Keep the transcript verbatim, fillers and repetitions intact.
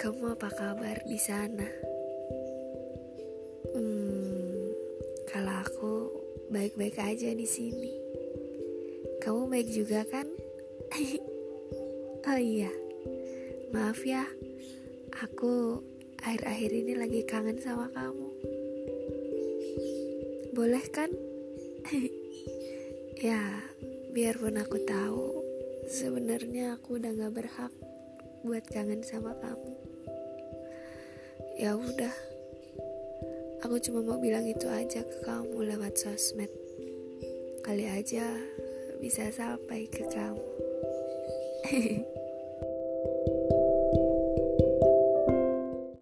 Kamu apa kabar di sana? Hmm, kalau aku baik-baik aja di sini. Kamu baik juga kan? Oh iya, maaf ya, aku akhir-akhir ini lagi kangen sama kamu. Boleh kan? Ya, biarpun aku tahu sebenarnya aku udah gak berhak buat kangen sama kamu. Ya udah, aku cuma mau bilang itu aja ke kamu lewat sosmed. Kali aja bisa sampai ke kamu.